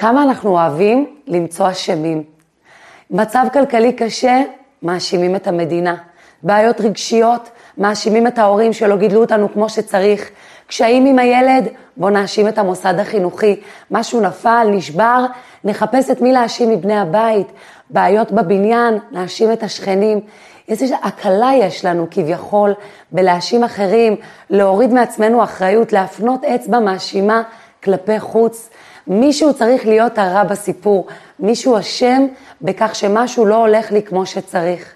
כמה אנחנו אוהבים למצוא אשמים. מצב כלכלי קשה, מאשימים את המדינה. בעיות רגשיות, מאשימים את ההורים שלא גידלו אותנו כמו שצריך. קשיים עם הילד, בוא נאשים את המוסד החינוכי. משהו נפל, נשבר, נחפש את מי להאשים מבני הבית. בעיות בבניין, נאשים את השכנים. איזו הקלה יש לנו כביכול בלהאשים אחרים, להוריד מעצמנו אחריות, להפנות אצבע מאשימה כלפי חוץ. מישהו צריך להיות הרע בסיפור, מישהו אשם בכך שמשהו לא הולך לי כמו שצריך.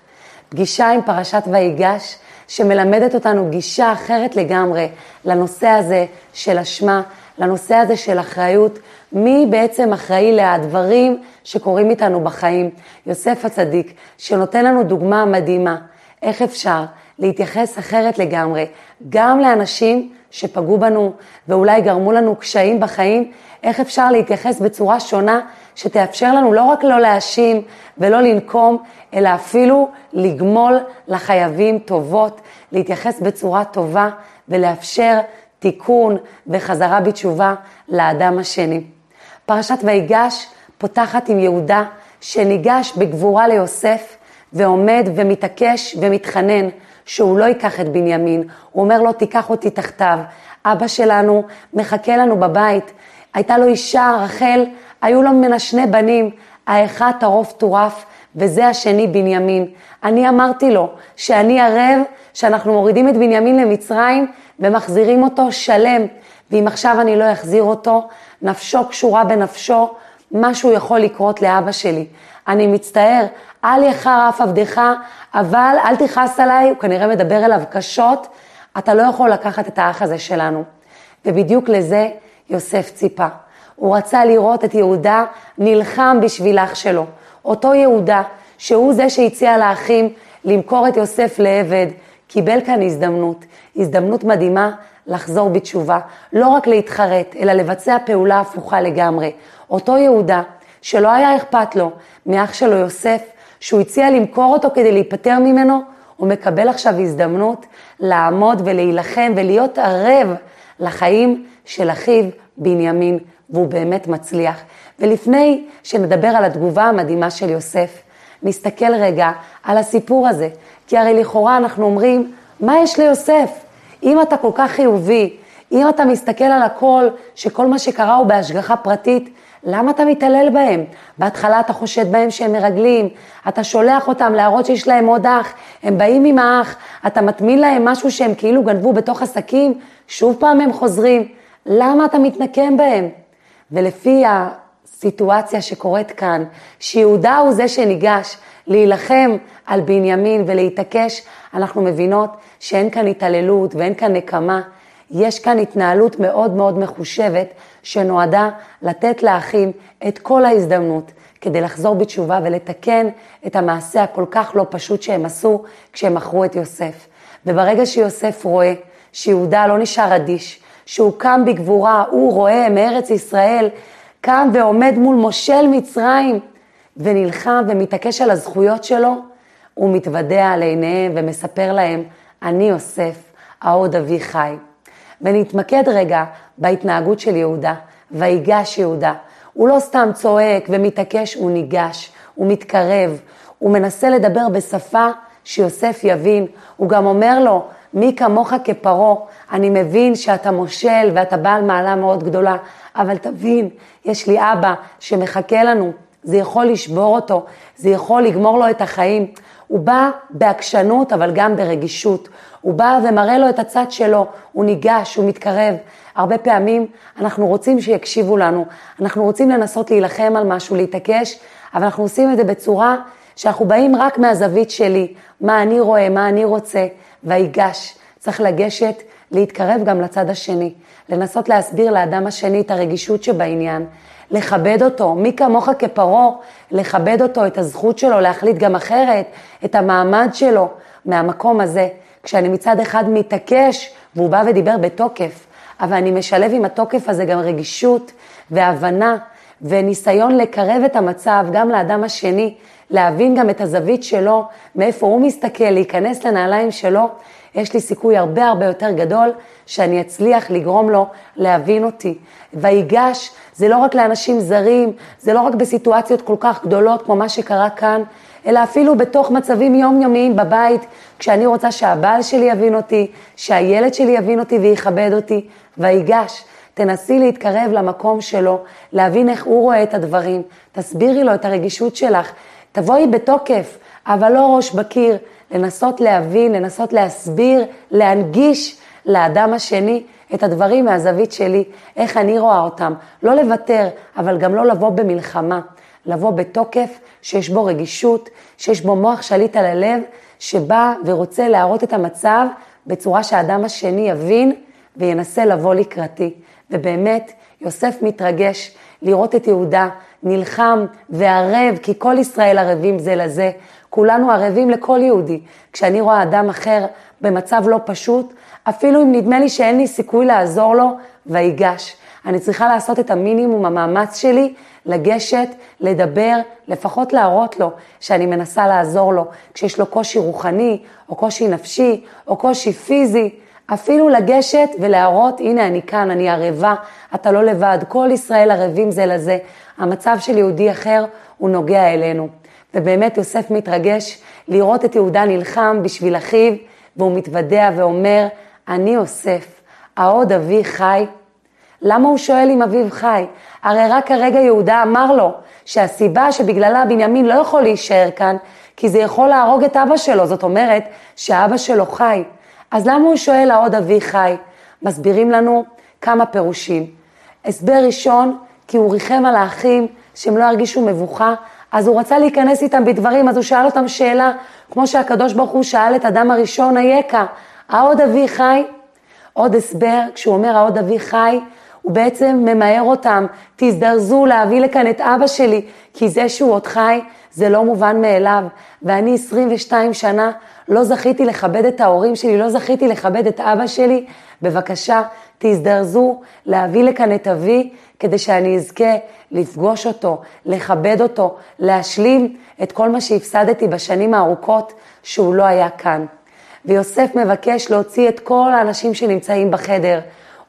פגישה עם פרשת ויגש שמלמדת אותנו גישה אחרת לגמרי לנושא הזה של אשמה, לנושא הזה של אחריות, מי בעצם אחראי להדברים שקורים איתנו בחיים. יוסף הצדיק שנותן לנו דוגמה מדהימה, איך אפשר להתייחס אחרת לגמרי, גם לאנשים שפגעו בנו ואולי גרמו לנו קשיים בחיים, איך אפשר להתייחס בצורה שונה שתאפשר לנו לא רק לא להאשים ולא לנקום, אלא אפילו לגמול לחייבים טובות, להתייחס בצורה טובה ולאפשר תיקון וחזרה בתשובה לאדם השני. פרשת ויגש פותחת עם יהודה שניגש בגבורה ליוסף ועומד ומתעקש ומתחנן שהוא לא ייקח את בנימין. הוא אומר לו, תיקח אותי תחתיו, אבא שלנו מחכה לנו בבית. הייתה לו אישה, רחל, היו לו ממנה שני בנים, האחד טרוף טורף וזה השני בנימין. אני אמרתי לו שאני ערב שאנחנו מורידים את בנימין למצרים ומחזירים אותו שלם, ואם עכשיו אני לא אחזיר אותו, נפשו קשורה בנפשו, משהו יכול לקרות לאבא שלי. אני מצטער, אל יחר אף עבדך, אבל אל תכעס עליי, הוא כנראה מדבר אליו קשות, אתה לא יכול לקחת את האח הזה שלנו. ובדיוק לזה יוסף ציפה. הוא רצה לראות את יהודה נלחם בשביל אח שלו. אותו יהודה, שהוא זה שהציע לאחים למכור את יוסף לעבד, קיבל כאן הזדמנות, הזדמנות מדהימה לחזור בתשובה, לא רק להתחרט, אלא לבצע פעולה הפוכה לגמרי. אותו יהודה, שלא היה אכפת לו מאח שלו יוסף, שהוא הציע למכור אותו כדי להיפטר ממנו, הוא מקבל עכשיו הזדמנות לעמוד ולהילחם ולהיות ערב לחיים של אחיו בנימין, והוא באמת מצליח. ולפני שנדבר על התגובה המדהימה של יוסף, נסתכל רגע על הסיפור הזה, כי הרי לכאורה אנחנו אומרים, מה יש ליוסף? אם אתה כל כך חיובי, אם אתה מסתכל על הכל, שכל מה שקרה הוא בהשגחה פרטית, למה אתה מתעלל בהם? בהתחלה אתה חושד בהם שהם מרגלים, אתה שולח אותם להראות שיש להם עוד אח, הם באים עם האח, אתה מטמין להם משהו שהם כאילו גנבו בתוך עסקים, שוב פעם הם חוזרים, למה אתה מתנקם בהם? ולפי הסיטואציה שקורית כאן, שיהודה הוא זה שניגש להילחם על בנימין ולהתעקש, אנחנו מבינות שאין כאן התעללות ואין כאן נקמה, יש כאן התנהלות מאוד מאוד מחושבת שנועדה לתת לאחים את כל ההזדמנות כדי לחזור בתשובה ולתקן את המעשה הכל כך לא פשוט שהם עשו כשהם מכרו את יוסף. וברגע שיוסף רואה שיהודה לא נשאר אדיש, שהוא קם בגבורה, הוא רואה מארץ ישראל, קם ועומד מול מושל מצרים ונלחם ומתעקש על הזכויות שלו, הוא מתוודע על עיניהם ומספר להם, אני יוסף, העוד אבי חי. ונתמקד רגע בהתנהגות של יהודה, ויגש יהודה. הוא לא סתם צועק ומתעקש, הוא ניגש, הוא מתקרב, הוא מנסה לדבר בשפה שיוסף יבין, הוא גם אומר לו, מי כמוך כפרו, אני מבין שאתה מושל ואתה בעל מעלה מאוד גדולה, אבל תבין, יש לי אבא שמחכה לנו, זה יכול לשבור אותו, זה יכול לגמור לו את החיים. הוא בא בהקשנות אבל גם ברגישות, הוא בא ומראה לו את הצד שלו, הוא ניגש, הוא מתקרב. הרבה פעמים אנחנו רוצים שיקשיבו לנו, אנחנו רוצים לנסות להילחם על משהו, להתעקש, אבל אנחנו עושים את זה בצורה שאנחנו באים רק מהזווית שלי, מה אני רואה, מה אני רוצה, ויגש. צריך לגשת, להתקרב גם לצד השני, לנסות להסביר לאדם השני את הרגישות שבעניין, לכבד אותו, מי כמוך כפרו, לכבד אותו, את הזכות שלו להחליט גם אחרת, את המעמד שלו. מהמקום הזה, כשאני מצד אחד מתעקש, והוא בא ודיבר בתוקף, אבל אני משלב עם התוקף הזה גם רגישות והבנה, וניסיון לקרב את המצב גם לאדם השני, להבין גם את הזווית שלו, מאיפה הוא מסתכל, להיכנס לנעליים שלו, יש לי סיכוי הרבה הרבה יותר גדול שאני אצליח לגרום לו להבין אותי. ויגש זה לא רק לאנשים זרים, זה לא רק בסיטואציות כל כך גדולות כמו מה שקרה כאן, אלא אפילו בתוך מצבים יומיומיים בבית, כשאני רוצה שהבעל שלי יבין אותי, שהילד שלי יבין אותי ויכבד אותי. ויגש, תנסי להתקרב למקום שלו, להבין איך הוא רואה את הדברים, תסבירי לו את הרגישות שלך, תבואי בתוקף, אבל לא ראש בקיר, לנסות להבין, לנסות להסביר, להנגיש לאדם השני את הדברים מהזווית שלי, איך אני רואה אותם, לא לוותר, אבל גם לא לבוא במלחמה, לבוא בתוקף שיש בו רגישות, שיש בו מוח שליט על הלב, שבא ורוצה להראות את המצב בצורה שהאדם השני יבין וינסה לבוא לקראתי. ובאמת יוסף מתרגש לראות את יהודה נלחם וערב, כי כל ישראל ערבים זה לזה, כולנו ערבים לכל יהודי. כשאני רואה אדם אחר במצב לא פשוט, אפילו אם נדמה לי שאין לי סיכוי לעזור לו, ויגש. אני צריכה לעשות את המינימום, המאמץ שלי, לגשת, לדבר, לפחות להראות לו שאני מנסה לעזור לו. כשיש לו קושי רוחני, או קושי נפשי, או קושי פיזי, אפילו לגשת ולהראות, הנה אני כאן, אני ערבה, אתה לא לבד, כל ישראל ערבים זה לזה. המצב של יהודי אחר הוא נוגע אלינו. ובאמת יוסף מתרגש לראות את יהודה נלחם בשביל אחיו, והוא מתוודע ואומר, אני יוסף, העוד אבי חי. למה הוא שואל אם אביו חי? הרי רק הרגע יהודה אמר לו שהסיבה שבגללה בנימין לא יכול להישאר כאן, כי זה יכול להרוג את אבא שלו, זאת אומרת שהאבא שלו חי. אז למה הוא שואל העוד אבי חי? מסבירים לנו כמה פירושים. הסבר ראשון, כי הוא ריחם על האחים שהם לא הרגישו מבוכה, אז הוא רצה להיכנס איתם בדברים, אז הוא שאל אותם שאלה, כמו שהקדוש ברוך הוא שאל את אדם הראשון, היקע, העוד אבי חי? עוד הסבר, כשהוא אומר העוד אבי חי, הוא בעצם ממהר אותם, תזדרזו להביא לכאן את אבא שלי, כי זה שהוא עוד חי, זה לא מובן מאליו. ואני 22 שנה לא זכיתי לכבד את ההורים שלי, לא זכיתי לכבד את אבא שלי, בבקשה, תזדרזו להביא לכאן את אבי, כדי שאני אזכה לפגוש אותו, לכבד אותו, להשלים את כל מה שהפסדתי בשנים הארוכות שהוא לא היה כאן. ויוסף מבקש להוציא את כל האנשים שנמצאים בחדר,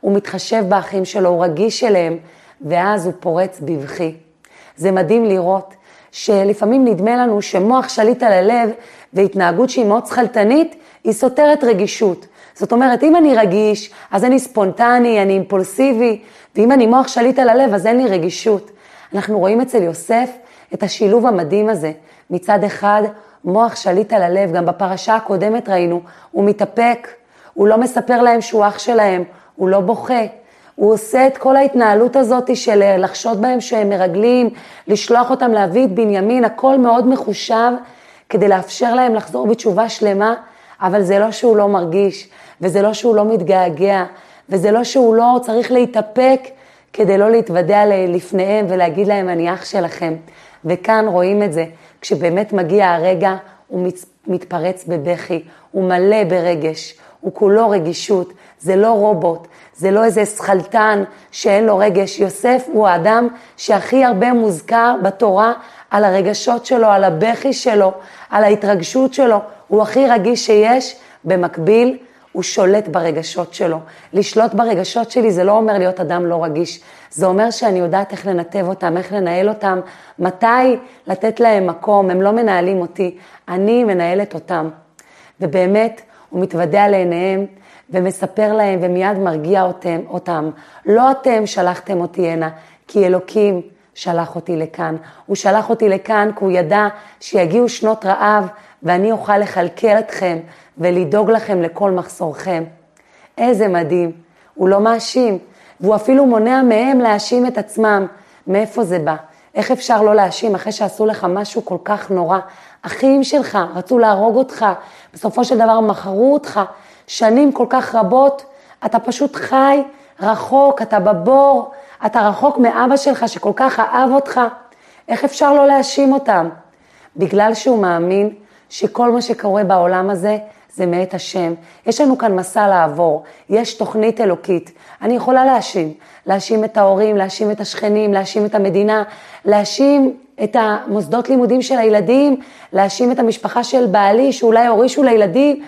הוא מתחשב באחים שלו, הוא רגיש אליהם, ואז הוא פורץ בבכי. זה מדהים לראות שלפעמים נדמה לנו שמוח שליט על הלב והתנהגות שהיא מאוד שחלטנית, היא סותרת רגישות. זאת אומרת, אם אני רגיש, אז אני ספונטני, אני אימפולסיבי, ואם אני מוח שליט על הלב, אז אין לי רגישות. אנחנו רואים אצל יוסף את השילוב המדהים הזה. מצד אחד, מוח שליט על הלב, גם בפרשה הקודמת ראינו, הוא מתאפק, הוא לא מספר להם שהוא אח שלהם, הוא לא בוכה, הוא עושה את כל ההתנהלות הזאת של לחשוד בהם שהם מרגלים, לשלוח אותם להביא את בנימין, הכל מאוד מחושב, כדי לאפשר להם לחזור בתשובה שלמה, אבל זה לא שהוא לא מרגיש, וזה לא שהוא לא מתגעגע, וזה לא שהוא לא צריך להתאפק, כדי לא להתוודע לפניהם ולהגיד להם אני אח שלכם. וכאן רואים את זה, כשבאמת מגיע הרגע, הוא מתפרץ בבכי, הוא מלא ברגש, הוא כולו רגישות, זה לא רובוט, זה לא איזה שחלטן שאין לו רגש. יוסף הוא האדם שהכי הרבה מוזכר בתורה על הרגשות שלו, על הבכי שלו, על ההתרגשות שלו. הוא הכי רגיש שיש, במקביל הוא שולט ברגשות שלו. לשלוט ברגשות שלי זה לא אומר להיות אדם לא רגיש, זה אומר שאני יודעת איך לנתב אותם, איך לנהל אותם, מתי לתת להם מקום, הם לא מנהלים אותי, אני מנהלת אותם. ובאמת הוא מתוודע לעיניהם, ומספר להם ומיד מרגיע אותם. לא אתם שלחתם אותי הנה, כי אלוקים שלח אותי לכאן. הוא שלח אותי לכאן כי הוא ידע שיגיעו שנות רעב, ואני אוכל לכלכל אתכם ולדאוג לכם לכל מחסורכם. איזה מדהים, הוא לא מאשים, והוא אפילו מונע מהם להאשים את עצמם. מאיפה זה בא? איך אפשר לא להאשים אחרי שעשו לך משהו כל כך נורא? אחים שלך רצו להרוג אותך, בסופו של דבר מכרו אותך, שנים כל כך רבות, אתה פשוט חי, רחוק, אתה בבור, אתה רחוק מאבא שלך שכל כך אהב אותך. איך אפשר לא להאשים אותם? בגלל שהוא מאמין שכל מה שקורה בעולם הזה זה מאת השם. יש לנו כאן מסע לעבור, יש תוכנית אלוקית. אני יכולה להאשים, להאשים את ההורים, להאשים את השכנים, להאשים את המדינה, להאשים את המוסדות לימודים של הילדים, להאשים את המשפחה של בעלי שאולי הורישו לילדים,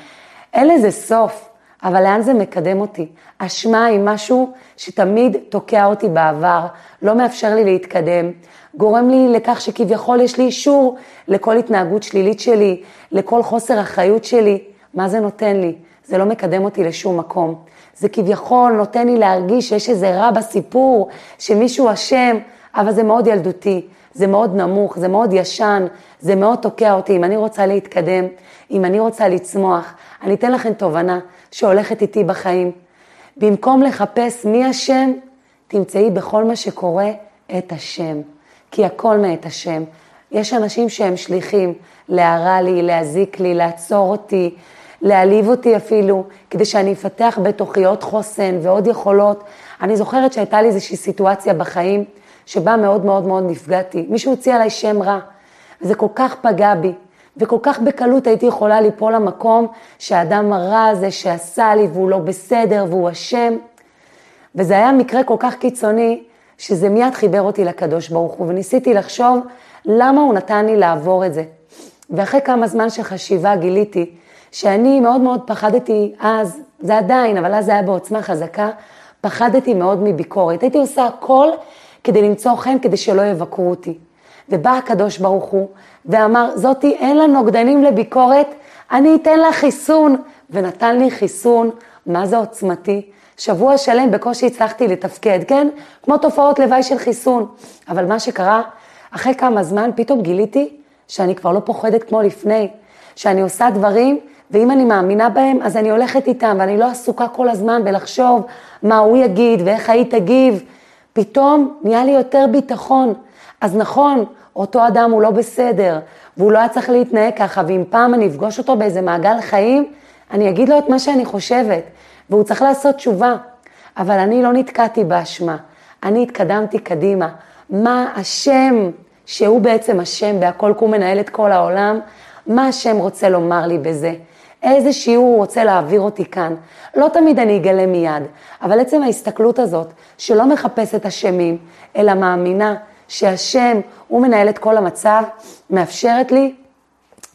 אין לזה סוף, אבל לאן זה מקדם אותי? אשמה היא משהו שתמיד תוקע אותי בעבר, לא מאפשר לי להתקדם, גורם לי לכך שכביכול יש לי אישור לכל התנהגות שלילית שלי, לכל חוסר אחריות שלי. מה זה נותן לי? זה לא מקדם אותי לשום מקום. זה כביכול נותן לי להרגיש שיש איזה רע בסיפור, שמישהו אשם, אבל זה מאוד ילדותי, זה מאוד נמוך, זה מאוד ישן, זה מאוד תוקע אותי. אם אני רוצה להתקדם, אם אני רוצה לצמוח, אני אתן לכם תובנה שהולכת איתי בחיים. במקום לחפש מי השם, תמצאי בכל מה שקורה את השם. כי הכל מאת השם. יש אנשים שהם שליחים להרע לי, להזיק לי, לעצור אותי, להעליב אותי אפילו, כדי שאני אפתח בתוכי עוד חוסן ועוד יכולות. אני זוכרת שהייתה לי איזושהי סיטואציה בחיים, שבה מאוד מאוד מאוד נפגעתי. מישהו הוציא עליי שם רע, וזה כל כך פגע בי, וכל כך בקלות הייתי יכולה ליפול למקום שהאדם הרע הזה שעשה לי, והוא לא בסדר, והוא אשם. וזה היה מקרה כל כך קיצוני, שזה מיד חיבר אותי לקדוש ברוך הוא, וניסיתי לחשוב למה הוא נתן לי לעבור את זה. ואחרי כמה זמן של חשיבה גיליתי, שאני מאוד מאוד פחדתי אז, זה עדיין, אבל אז זה היה בעוצמה חזקה, פחדתי מאוד מביקורת. הייתי עושה הכל כדי למצוא חן, כדי שלא יבקרו אותי. ובא הקדוש ברוך הוא, ואמר, זאתי, אין לנו נוגדנים לביקורת, אני אתן לה חיסון. ונתן לי חיסון, מה זה עוצמתי? שבוע שלם בקושי הצלחתי לתפקד, כן? כמו תופעות לוואי של חיסון. אבל מה שקרה, אחרי כמה זמן פתאום גיליתי שאני כבר לא פוחדת כמו לפני, שאני עושה דברים, ואם אני מאמינה בהם, אז אני הולכת איתם, ואני לא עסוקה כל הזמן בלחשוב מה הוא יגיד ואיך היא תגיב. פתאום נהיה לי יותר ביטחון. אז נכון, אותו אדם הוא לא בסדר, והוא לא היה צריך להתנהג ככה, ואם פעם אני אפגוש אותו באיזה מעגל חיים, אני אגיד לו את מה שאני חושבת, והוא צריך לעשות תשובה. אבל אני לא נתקעתי באשמה, אני התקדמתי קדימה. מה השם, שהוא בעצם השם, בהכל הוא מנהל את כל העולם, מה השם רוצה לומר לי בזה? איזה שיעור הוא רוצה להעביר אותי כאן? לא תמיד אני אגלה מיד, אבל עצם ההסתכלות הזאת, שלא מחפשת השמים, אלא מאמינה שהשם הוא מנהל את כל המצב, מאפשרת לי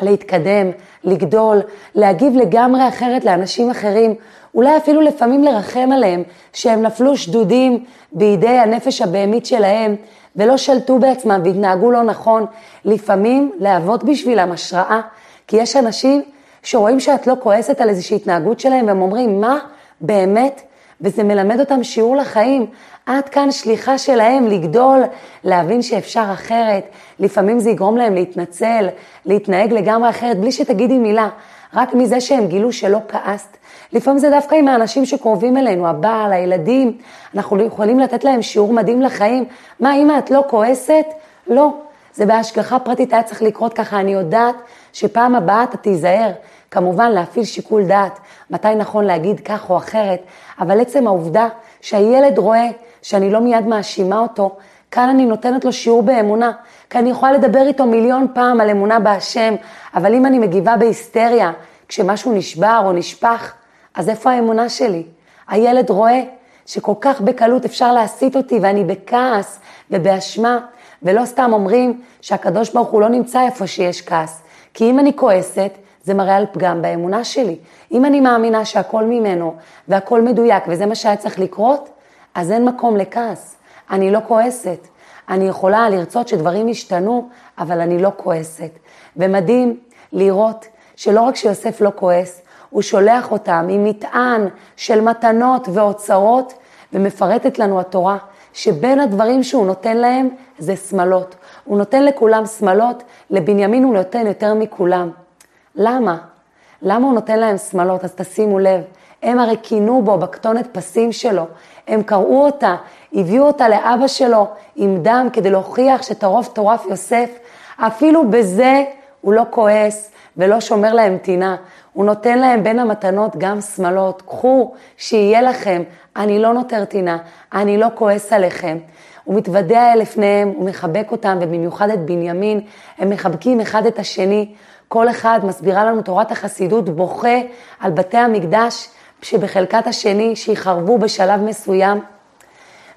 להתקדם, לגדול, להגיב לגמרי אחרת לאנשים אחרים, אולי אפילו לפעמים לרחם עליהם, שהם נפלו שדודים בידי הנפש הבהמית שלהם, ולא שלטו בעצמם והתנהגו לא נכון. לפעמים להוות בשבילם השראה, כי יש אנשים שרואים שאת לא כועסת על איזושהי התנהגות שלהם, והם אומרים, מה באמת? וזה מלמד אותם שיעור לחיים. עד כאן שליחה שלהם לגדול, להבין שאפשר אחרת. לפעמים זה יגרום להם להתנצל, להתנהג לגמרי אחרת, בלי שתגידי מילה. רק מזה שהם גילו שלא כעסת. לפעמים זה דווקא עם האנשים שקרובים אלינו, הבעל, הילדים. אנחנו יכולים לתת להם שיעור מדהים לחיים. מה, אמא, את לא כועסת? לא. זה בהשגחה פרטית, היה צריך לקרות ככה. אני יודעת שפעם הבאה אתה תיזהר. כמובן להפעיל שיקול דעת, מתי נכון להגיד כך או אחרת, אבל עצם העובדה שהילד רואה שאני לא מיד מאשימה אותו, כאן אני נותנת לו שיעור באמונה, כי אני יכולה לדבר איתו מיליון פעם על אמונה בהשם, אבל אם אני מגיבה בהיסטריה, כשמשהו נשבר או נשפח, אז איפה האמונה שלי? הילד רואה שכל כך בקלות אפשר להסיט אותי, ואני בכעס ובאשמה, ולא סתם אומרים שהקדוש ברוך הוא לא נמצא איפה שיש כעס, כי אם אני כועסת, זה מראה על פגם באמונה שלי. אם אני מאמינה שהכל ממנו, והכל מדויק, וזה מה שהיה צריך לקרות, אז אין מקום לכעס. אני לא כועסת. אני יכולה לרצות שדברים ישתנו, אבל אני לא כועסת. ומדהים לראות שלא רק שיוסף לא כועס, הוא שולח אותם עם מטען של מתנות ואוצרות, ומפרטת לנו התורה, שבין הדברים שהוא נותן להם, זה שמלות. הוא נותן לכולם שמלות, לבנימין הוא נותן יותר מכולם. למה? למה הוא נותן להם שמלות? אז תשימו לב, הם הרי קינו בו בקטונת פסים שלו, הם קראו אותה, הביאו אותה לאבא שלו עם דם כדי להוכיח שטרוף טורף יוסף, אפילו בזה הוא לא כועס ולא שומר להם תינה, הוא נותן להם בין המתנות גם שמלות, קחו שיהיה לכם, אני לא נותר תינה, אני לא כועס עליכם. הוא מתוודע לפניהם, הוא מחבק אותם, ובמיוחד את בנימין, הם מחבקים אחד את השני, כל אחד מסבירה לנו תורת החסידות, בוכה על בתי המקדש שבחלקת השני שיחרבו בשלב מסוים.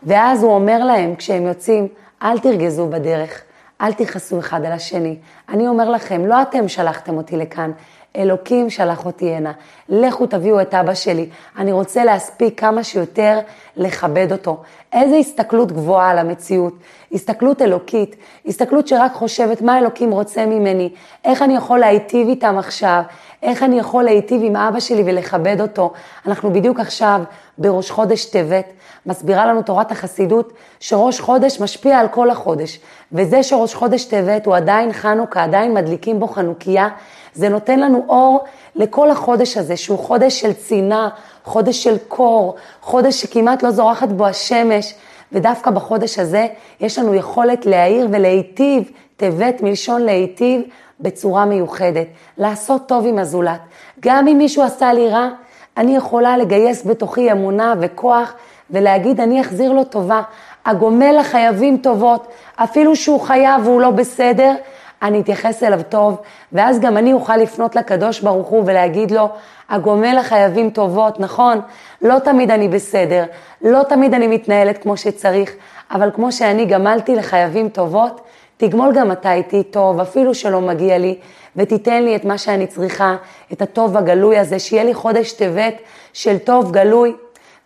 ואז הוא אומר להם כשהם יוצאים, אל תרגזו בדרך, אל תכעסו אחד על השני. אני אומר לכם, לא אתם שלחתם אותי לכאן, אלוקים שלח אותי הנה, לכו תביאו את אבא שלי, אני רוצה להספיק כמה שיותר לכבד אותו. איזו הסתכלות גבוהה על המציאות, הסתכלות אלוקית, הסתכלות שרק חושבת מה אלוקים רוצה ממני, איך אני יכול להיטיב איתם עכשיו, איך אני יכול להיטיב עם אבא שלי ולכבד אותו. אנחנו בדיוק עכשיו בראש חודש טבת, מסבירה לנו תורת החסידות שראש חודש משפיע על כל החודש, וזה שראש חודש טבת הוא עדיין חנוכה, עדיין מדליקים בו חנוכיה, זה נותן לנו אור לכל החודש הזה, שהוא חודש של צינה, חודש של קור, חודש שכמעט לא זורחת בו השמש, ודווקא בחודש הזה יש לנו יכולת להאיר ולהיטיב, טבת מלשון להיטיב בצורה מיוחדת, לעשות טוב עם הזולת. גם אם מישהו עשה לי רע, אני יכולה לגייס בתוכי אמונה וכוח, ולהגיד אני אחזיר לו טובה, הגומל לחייבים טובות, אפילו שהוא חייב והוא לא בסדר, אני אתייחס אליו טוב, ואז גם אני אוכל לפנות לקדוש ברוך הוא ולהגיד לו, הגומל לחייבים טובות, נכון? לא תמיד אני בסדר, לא תמיד אני מתנהלת כמו שצריך, אבל כמו שאני גמלתי לחייבים טובות, תגמול גם אתה איתי טוב, אפילו שלא מגיע לי, ותיתן לי את מה שאני צריכה, את הטוב הגלוי הזה, שיהיה לי חודש טבת של טוב גלוי,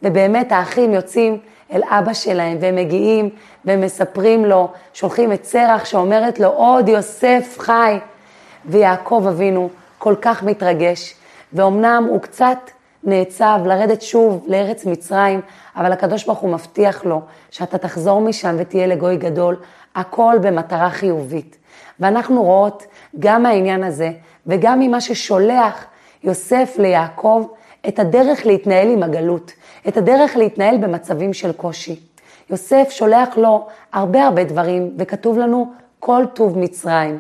ובאמת האחים יוצאים אל אבא שלהם, והם מגיעים ומספרים לו, שולחים את שרח שאומרת לו, עוד יוסף חי. ויעקב אבינו כל כך מתרגש, ואומנם הוא קצת נעצב לרדת שוב לארץ מצרים, אבל הקדוש ברוך הוא מבטיח לו שאתה תחזור משם ותהיה לגוי גדול, הכל במטרה חיובית. ואנחנו רואות גם העניין הזה, וגם ממה ששולח יוסף ליעקב, את הדרך להתנהל עם הגלות, את הדרך להתנהל במצבים של קושי. יוסף שולח לו הרבה דברים, וכתוב לנו כל טוב מצרים.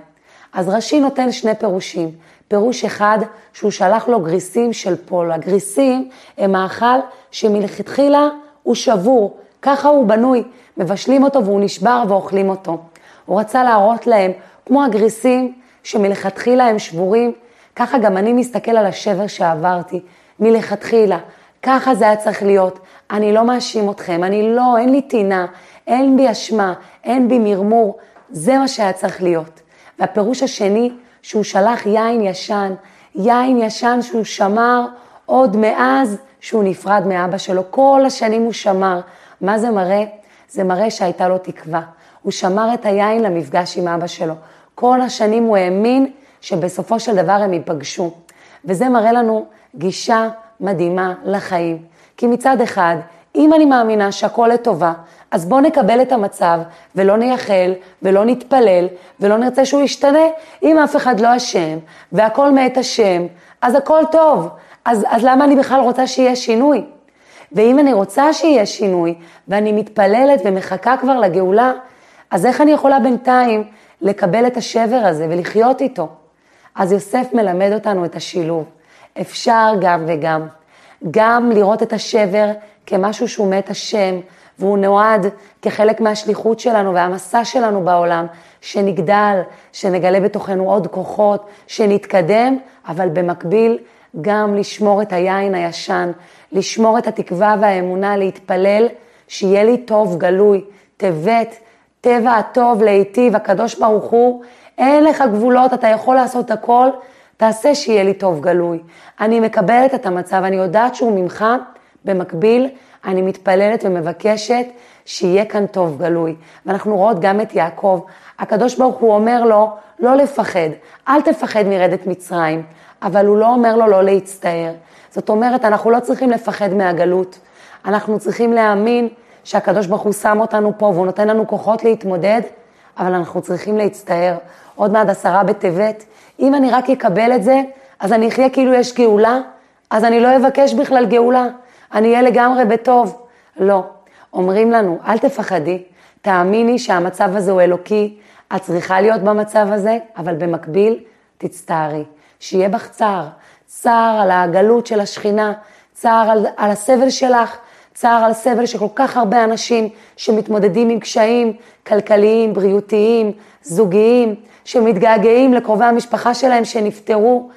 אז רש"י נותן שני פירושים. פירוש אחד, שהוא שלח לו גריסים של פול. הגריסים הם האכל שמלכתחילה הוא שבור, ככה הוא בנוי, מבשלים אותו והוא נשבר ואוכלים אותו. הוא רצה להראות להם, כמו הגריסים שמלכתחילה הם שבורים, ככה גם אני מסתכל על השבר שעברתי, מלכתחילה. ככה זה היה צריך להיות, אני לא מאשים אתכם, אין לי טינה, אין בי אשמה, אין בי מרמור, זה מה שהיה צריך להיות. והפירוש השני, שהוא שלח יין ישן שהוא שמר עוד מאז שהוא נפרד מאבא שלו, כל השנים הוא שמר. מה זה מראה? זה מראה שהייתה לו תקווה, הוא שמר את היין למפגש עם אבא שלו, כל השנים הוא האמין שבסופו של דבר הם ייפגשו, וזה מראה לנו גישה מדהימה לחיים. כי מצד אחד, אם אני מאמינה שהכל לטובה, אז בוא נקבל את המצב ולא נייחל ולא נתפלל ולא נרצה שהוא ישתנה. אם אף אחד לא אשם והכל מאת השם, אז הכל טוב. אז למה אני בכלל רוצה שיהיה שינוי? ואם אני רוצה שיהיה שינוי ואני מתפללת ומחכה כבר לגאולה, אז איך אני יכולה בינתיים לקבל את השבר הזה ולחיות איתו? אז יוסף מלמד אותנו את השילוב. אפשר גם וגם, גם לראות את השבר כמשהו שהוא מת השם, והוא נועד כחלק מהשליחות שלנו והמסע שלנו בעולם, שנגדל, שנגלה בתוכנו עוד כוחות, שנתקדם, אבל במקביל גם לשמור את היין הישן, לשמור את התקווה והאמונה, להתפלל שיהיה לי טוב גלוי, טבת, טבע הטוב להיטיב, הקדוש ברוך הוא, אין לך גבולות, אתה יכול לעשות הכל, תעשה שיהיה לי טוב גלוי. אני מקבלת את המצב, אני יודעת שהוא ממך, במקביל אני מתפללת ומבקשת שיהיה כאן טוב גלוי. ואנחנו רואות גם את יעקב, הקדוש ברוך הוא אומר לו לא לפחד, אל תפחד מרדת מצרים, אבל הוא לא אומר לו לא להצטער. זאת אומרת, אנחנו לא צריכים לפחד מהגלות, אנחנו צריכים להאמין שהקדוש ברוך הוא שם אותנו פה והוא נותן לנו כוחות להתמודד, אבל אנחנו צריכים להצטער. עוד מעט 10 בטבת, אם אני רק אקבל את זה, אז אני אחיה כאילו יש גאולה, אז אני לא אבקש בכלל גאולה, אני אהיה לגמרי בטוב. לא, אומרים לנו, אל תפחדי, תאמיני שהמצב הזה הוא אלוקי, את צריכה להיות במצב הזה, אבל במקביל תצטערי, שיהיה בך צער, צער על העגלות של השכינה, צער על הסבל שלך, צער על סבל שכל כך הרבה אנשים שמתמודדים עם קשיים כלכליים, בריאותיים, זוגיים, שמתגעגעים לקרובי המשפחה שלהם שנפטרו.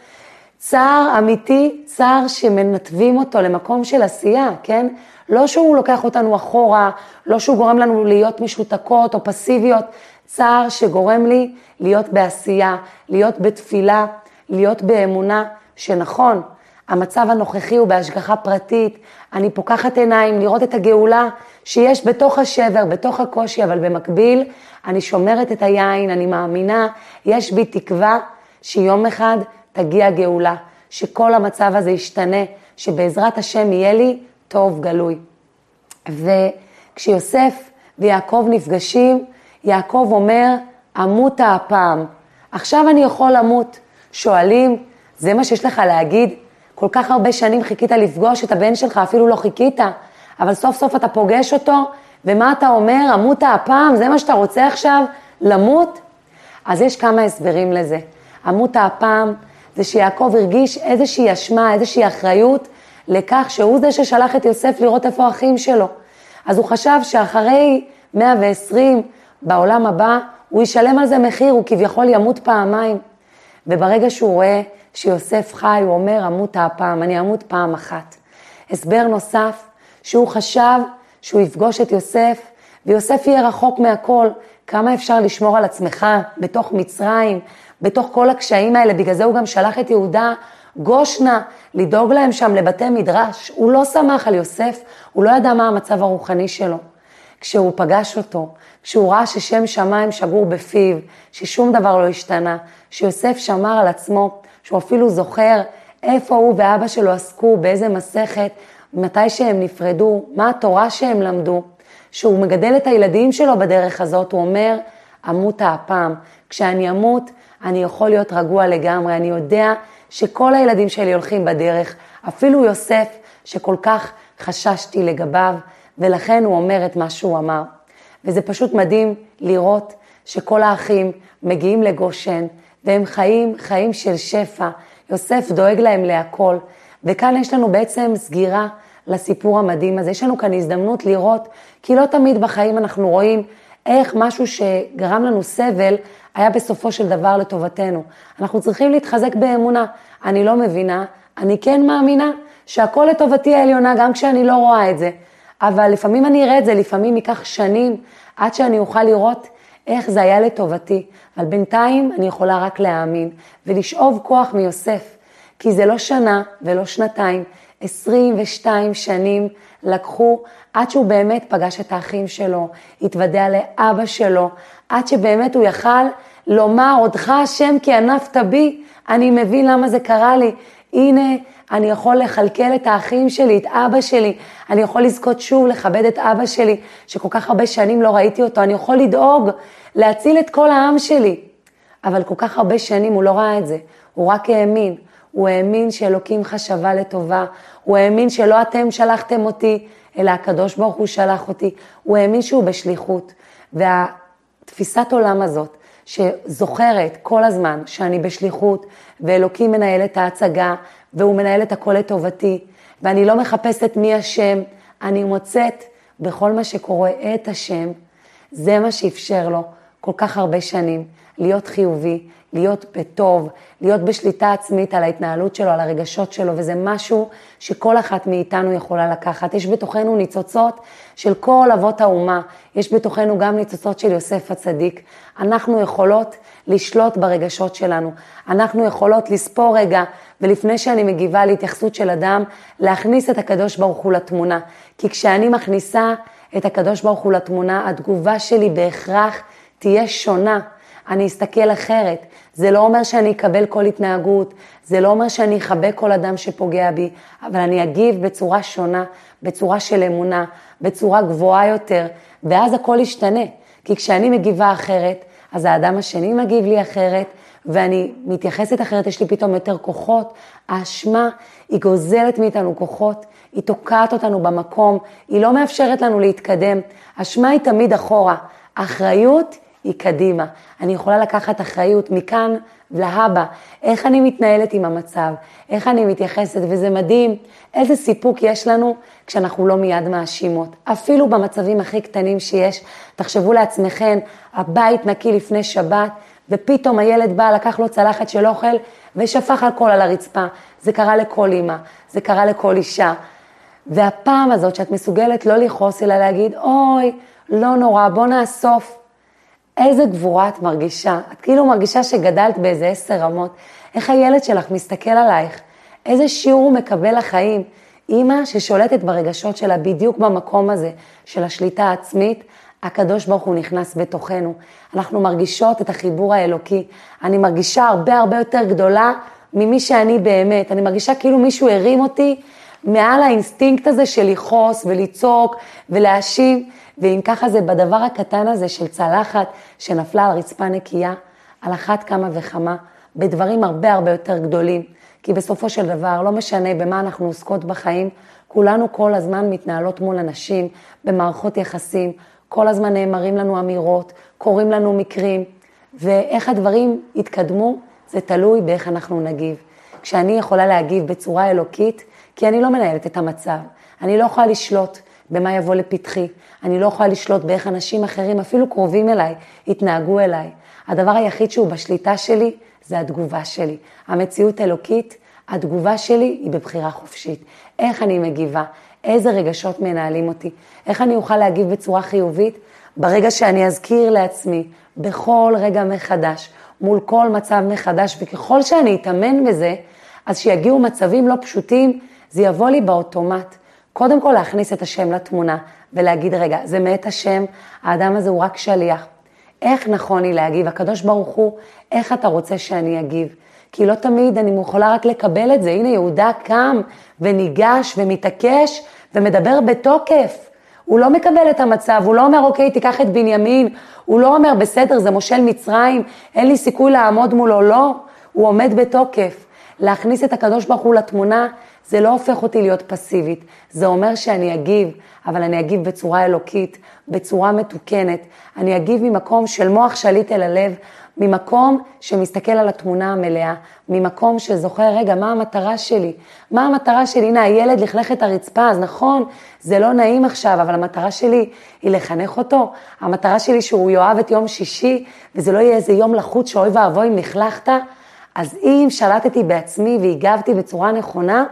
צער אמיתי, צער שמנתבים אותו למקום של עשייה, כן? לא שהוא לוקח אותנו אחורה, לא שהוא גורם לנו להיות משותקות או פסיביות, צער שגורם לי להיות בעשייה, להיות בתפילה, להיות באמונה, שנכון, המצב הנוכחי הוא בהשגחה פרטית, אני פוקחת עיניים לראות את הגאולה שיש בתוך השבר, בתוך הקושי, אבל במקביל אני שומרת את היין, אני מאמינה, יש בי תקווה שיום אחד תגיע גאולה, שכל המצב הזה ישתנה, שבעזרת השם יהיה לי טוב גלוי. וכשיוסף ויעקב נפגשים, יעקב אומר, אמות הפעם, עכשיו אני יכול למות. שואלים, זה מה שיש לך להגיד? כל כך הרבה שנים חיכית לפגוש את הבן שלך, אפילו לא חיכית, אבל סוף סוף אתה פוגש אותו, ומה אתה אומר? אמות הפעם, זה מה שאתה רוצה עכשיו? למות? אז יש כמה הסברים לזה. אמות הפעם זה שיעקב הרגיש איזושהי אשמה, איזושהי אחריות, לכך שהוא זה ששלח את יוסף לראות איפה האחים שלו. אז הוא חשב שאחרי 120 בעולם הבא, הוא ישלם על זה מחיר, הוא כביכול ימות פעמיים. וברגע שהוא רואה שיוסף חי, הוא אומר, אמות הפעם, אני אמות פעם אחת. הסבר נוסף, שהוא חשב שהוא יפגוש את יוסף, ויוסף יהיה רחוק מהכל, כמה אפשר לשמור על עצמך בתוך מצרים, בתוך כל הקשיים האלה, בגלל זה הוא גם שלח את יהודה, גושנה, לדאוג להם שם לבתי מדרש. הוא לא שמח על יוסף, הוא לא ידע מה המצב הרוחני שלו. כשהוא פגש אותו, כשהוא ראה ששם שמיים שגור בפיו, ששום דבר לא השתנה, שיוסף שמר על עצמו, שהוא אפילו זוכר איפה הוא ואבא שלו עסקו, באיזה מסכת, מתי שהם נפרדו, מה התורה שהם למדו, שהוא מגדל את הילדים שלו בדרך הזאת, הוא אומר, אמות הפעם, כשאני אמות, אני יכול להיות רגוע לגמרי, אני יודע שכל הילדים שלי הולכים בדרך, אפילו יוסף שכל כך חששתי לגביו, ולכן הוא אומר את מה שהוא אמר. וזה פשוט מדהים לראות שכל האחים מגיעים לגושן, והם חיים, חיים של שפע. יוסף דואג להם להכל. וכאן יש לנו בעצם סגירה לסיפור המדהים הזה. יש לנו כאן הזדמנות לראות, כי לא תמיד בחיים אנחנו רואים איך משהו שגרם לנו סבל, היה בסופו של דבר לטובתנו. אנחנו צריכים להתחזק באמונה. אני לא מבינה, אני כן מאמינה שהכל לטובתי העליונה, גם כשאני לא רואה את זה. אבל לפעמים אני אראה את זה, לפעמים ייקח שנים, עד שאני אוכל לראות איך זה היה לטובתי. אבל בינתיים אני יכולה רק להאמין, ולשאוב כוח מיוסף. כי זה לא שנה ולא שנתיים, 22 שנים לקחו, עד שהוא באמת פגש את האחים שלו, התוודע לאבא שלו, עד שבאמת הוא יכל לומר, עודך השם כי ענפת בי, אני מבין למה זה קרה לי. הנה, אני יכול לחלקל את האחים שלי, את אבא שלי, אני יכול לזכות שוב, לכבד את אבא שלי, שכל כך הרבה שנים לא ראיתי אותו, אני יכול לדאוג, להציל את כל העם שלי. אבל כל כך הרבה שנים הוא לא ראה את זה, הוא רק האמין. הוא האמין שאלוקים חשבה לטובה, הוא האמין שלא אתם שלחתם אותי, אלא הקדוש ברוך הוא שלח אותי, הוא האמין שהוא בשליחות. והתפיסת עולם הזאת, שזוכרת כל הזמן שאני בשליחות, ואלוקים מנהל את ההצגה, והוא מנהל את הכל לטובתי, ואני לא מחפשת מי השם, אני מוצאת בכל מה שקורה את השם, זה מה שאפשר לו כל כך הרבה שנים, להיות חיובי, להיות בטוב, להיות בשליטה עצמית על ההתנהלות שלו, על הרגשות שלו, וזה משהו שכל אחת מאיתנו יכולה לקחת. יש בתוכנו ניצוצות של כל אבות האומה, יש בתוכנו גם ניצוצות של יוסף הצדיק. אנחנו יכולות לשלוט ברגשות שלנו, אנחנו יכולות לספור רגע, ולפני שאני מגיבה להתייחסות של אדם, להכניס את הקדוש ברוך הוא לתמונה. כי כשאני מכניסה את הקדוש ברוך הוא לתמונה, התגובה שלי בהכרח תהיה שונה. אני אסתכל אחרת, זה לא אומר שאני אקבל כל התנהגות, זה לא אומר שאני אחבק כל אדם שפוגע בי, אבל אני אגיב בצורה שונה, בצורה של אמונה, בצורה גבוהה יותר, ואז הכל ישתנה, כי כשאני מגיבה אחרת, אז האדם השני מגיב לי אחרת, ואני מתייחסת אחרת, יש לי פתאום יותר כוחות, האשמה היא גוזלת מאיתנו כוחות, היא תוקעת אותנו במקום, היא לא מאפשרת לנו להתקדם, האשמה היא תמיד אחורה, אחריות היא קדימה. אני יכולה לקחת אחריות מכאן להבא, איך אני מתנהלת עם המצב, איך אני מתייחסת, וזה מדהים, איזה סיפוק יש לנו כשאנחנו לא מיד מאשימות. אפילו במצבים הכי קטנים שיש, תחשבו לעצמכם, הבית נקי לפני שבת, ופתאום הילד בא, לקח לו צלחת של אוכל, ושפך הכל על הרצפה. זה קרה לכל אמא, זה קרה לכל אישה. והפעם הזאת שאת מסוגלת לא לחוס, אלא להגיד, אוי, לא נורא, בוא נאסוף. איזה גבורה את מרגישה, את כאילו מרגישה שגדלת באיזה 10 רמות, איך הילד שלך מסתכל עלייך, איזה שיעור הוא מקבל לחיים. אמא ששולטת ברגשות שלה בדיוק במקום הזה של השליטה העצמית, הקדוש ברוך הוא נכנס בתוכנו. אנחנו מרגישות את החיבור האלוקי. אני מרגישה הרבה הרבה יותר גדולה ממי שאני באמת. אני מרגישה כאילו מישהו הרים אותי מעל האינסטינקט הזה של לחוס ולצעוק ולהשיב. ואם ככה זה בדבר הקטן הזה של צלחת שנפלה על רצפה נקייה, על אחת כמה וכמה, בדברים הרבה הרבה יותר גדולים. כי בסופו של דבר, לא משנה במה אנחנו עוסקות בחיים, כולנו כל הזמן מתנהלות מול אנשים, במערכות יחסים, כל הזמן נאמרים לנו אמירות, קוראים לנו מקרים, ואיך הדברים יתקדמו, זה תלוי באיך אנחנו נגיב. כשאני יכולה להגיב בצורה אלוקית, כי אני לא מנהלת את המצב, אני לא יכולה לשלוט במה יבוא לפתחי, אני לא יכולה לשלוט באיך אנשים אחרים, אפילו קרובים אליי, התנהגו אליי. הדבר היחיד שהוא בשליטה שלי, זה התגובה שלי. המציאות אלוקית, התגובה שלי היא בבחירה חופשית. איך אני מגיבה? איזה רגשות מנהלים אותי? איך אני אוכל להגיב בצורה חיובית? ברגע שאני אזכיר לעצמי, בכל רגע מחדש, מול כל מצב מחדש, וככל שאני אתאמן בזה, אז שיגיעו מצבים לא פשוטים, זה יבוא לי באוטומט. קודם כל להכניס את השם לתמונה, ולהגיד רגע, זה מאת השם, האדם הזה הוא רק שליח. איך נכון לי להגיב? הקדוש ברוך הוא, איך אתה רוצה שאני אגיב? כי לא תמיד אני יכולה רק לקבל את זה. הנה יהודה קם וניגש ומתעקש ומדבר בתוקף. הוא לא מקבל את המצב, הוא לא אומר אוקיי תיקח את בנימין, הוא לא אומר בסדר זה מושל מצרים, אין לי סיכוי לעמוד מולו, לא. הוא עומד בתוקף. להכניס את הקדוש ברוך הוא לתמונה, זה לא הופך אותי להיות פסיבית. זה אומר שאני אגיב, אבל אני אגיב בצורה אלוקית, בצורה מתוקנת. אני אגיב ממקום של מוח שליט אל הלב, ממקום שמסתכל על התמונה המלאה, ממקום שזוכר, רגע, מה המטרה שלי? מה המטרה שלי? הנה, הילד לכלך את הרצפה, אז נכון, זה לא נעים עכשיו, אבל המטרה שלי היא לחנך אותו. המטרה שלי שהוא יאהב את יום שישי, וזה לא יהיה איזה יום לחוץ שאוי ואבוי אם נחלכת. אז אם שלטתי בעצמי והגבתי בצורה נכונה,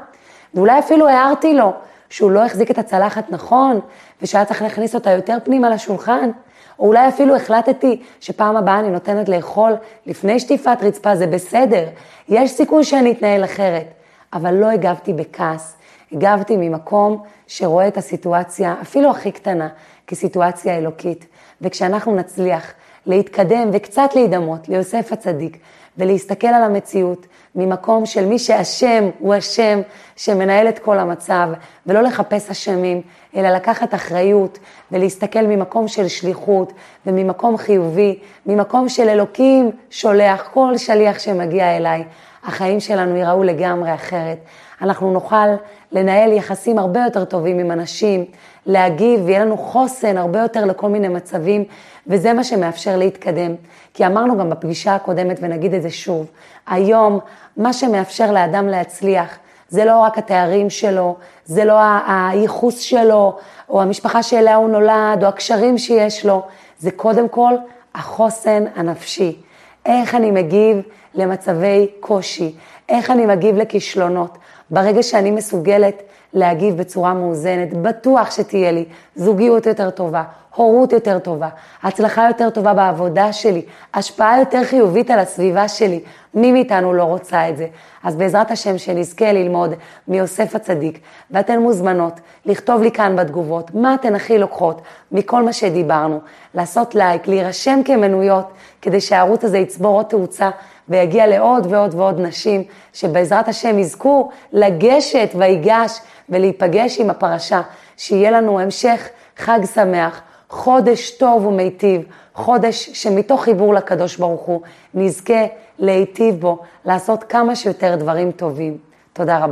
ואולי אפילו הערתי לו שהוא לא החזיק את הצלחת נכון, ושהיה צריך להכניס אותה יותר פנימה לשולחן, או אולי אפילו החלטתי שפעם הבאה אני נותנת לאכול לפני שטיפת רצפה, זה בסדר, יש סיכוי שאני אתנהל אחרת, אבל לא הגבתי בכעס, הגבתי ממקום שרואה את הסיטואציה אפילו הכי קטנה כסיטואציה אלוקית, וכשאנחנו נצליח להתקדם וקצת להידמות ליוסף הצדיק, ולהסתכל על המציאות ממקום של מי שאשם הוא אשם שמנהל את כל המצב, ולא לחפש אשמים, אלא לקחת אחריות ולהסתכל ממקום של שליחות וממקום חיובי, ממקום של אלוקים שולח כל שליח שמגיע אליי. החיים שלנו יראו לגמרי אחרת. אנחנו נוכל לנהל יחסים הרבה יותר טובים עם אנשים, להגיב, ויהיה לנו חוסן הרבה יותר לכל מיני מצבים, וזה מה שמאפשר להתקדם. כי אמרנו גם בפגישה הקודמת, ונגיד את זה שוב, היום מה שמאפשר לאדם להצליח, זה לא רק התארים שלו, זה לא הייחוס שלו, או המשפחה שאליה הוא נולד, או הקשרים שיש לו, זה קודם כל החוסן הנפשי. איך אני מגיב למצבי קושי, איך אני מגיב לכישלונות, ברגע שאני מסוגלת להגיב בצורה מאוזנת, בטוח שתהיה לי זוגיות יותר טובה, הורות יותר טובה, הצלחה יותר טובה בעבודה שלי, השפעה יותר חיובית על הסביבה שלי, מי מאיתנו לא רוצה את זה. אז בעזרת השם שנזכה ללמוד מיוסף הצדיק, ואתן מוזמנות לכתוב לי כאן בתגובות, מה אתן הכי לוקחות מכל מה שדיברנו, לעשות לייק, להירשם כמנויות, כדי שהערוץ הזה יצבור עוד תאוצה, ויגיע לעוד ועוד ועוד נשים, שבעזרת השם יזכו לגשת ויגש, ולהיפגש עם הפרשה, שיהיה לנו המשך חג שמח, חודש טוב ומיטיב, חודש שמתוך חיבור לקדוש ברוך הוא, נזכה להיטיב בו, לעשות כמה שיותר דברים טובים. תודה רבה.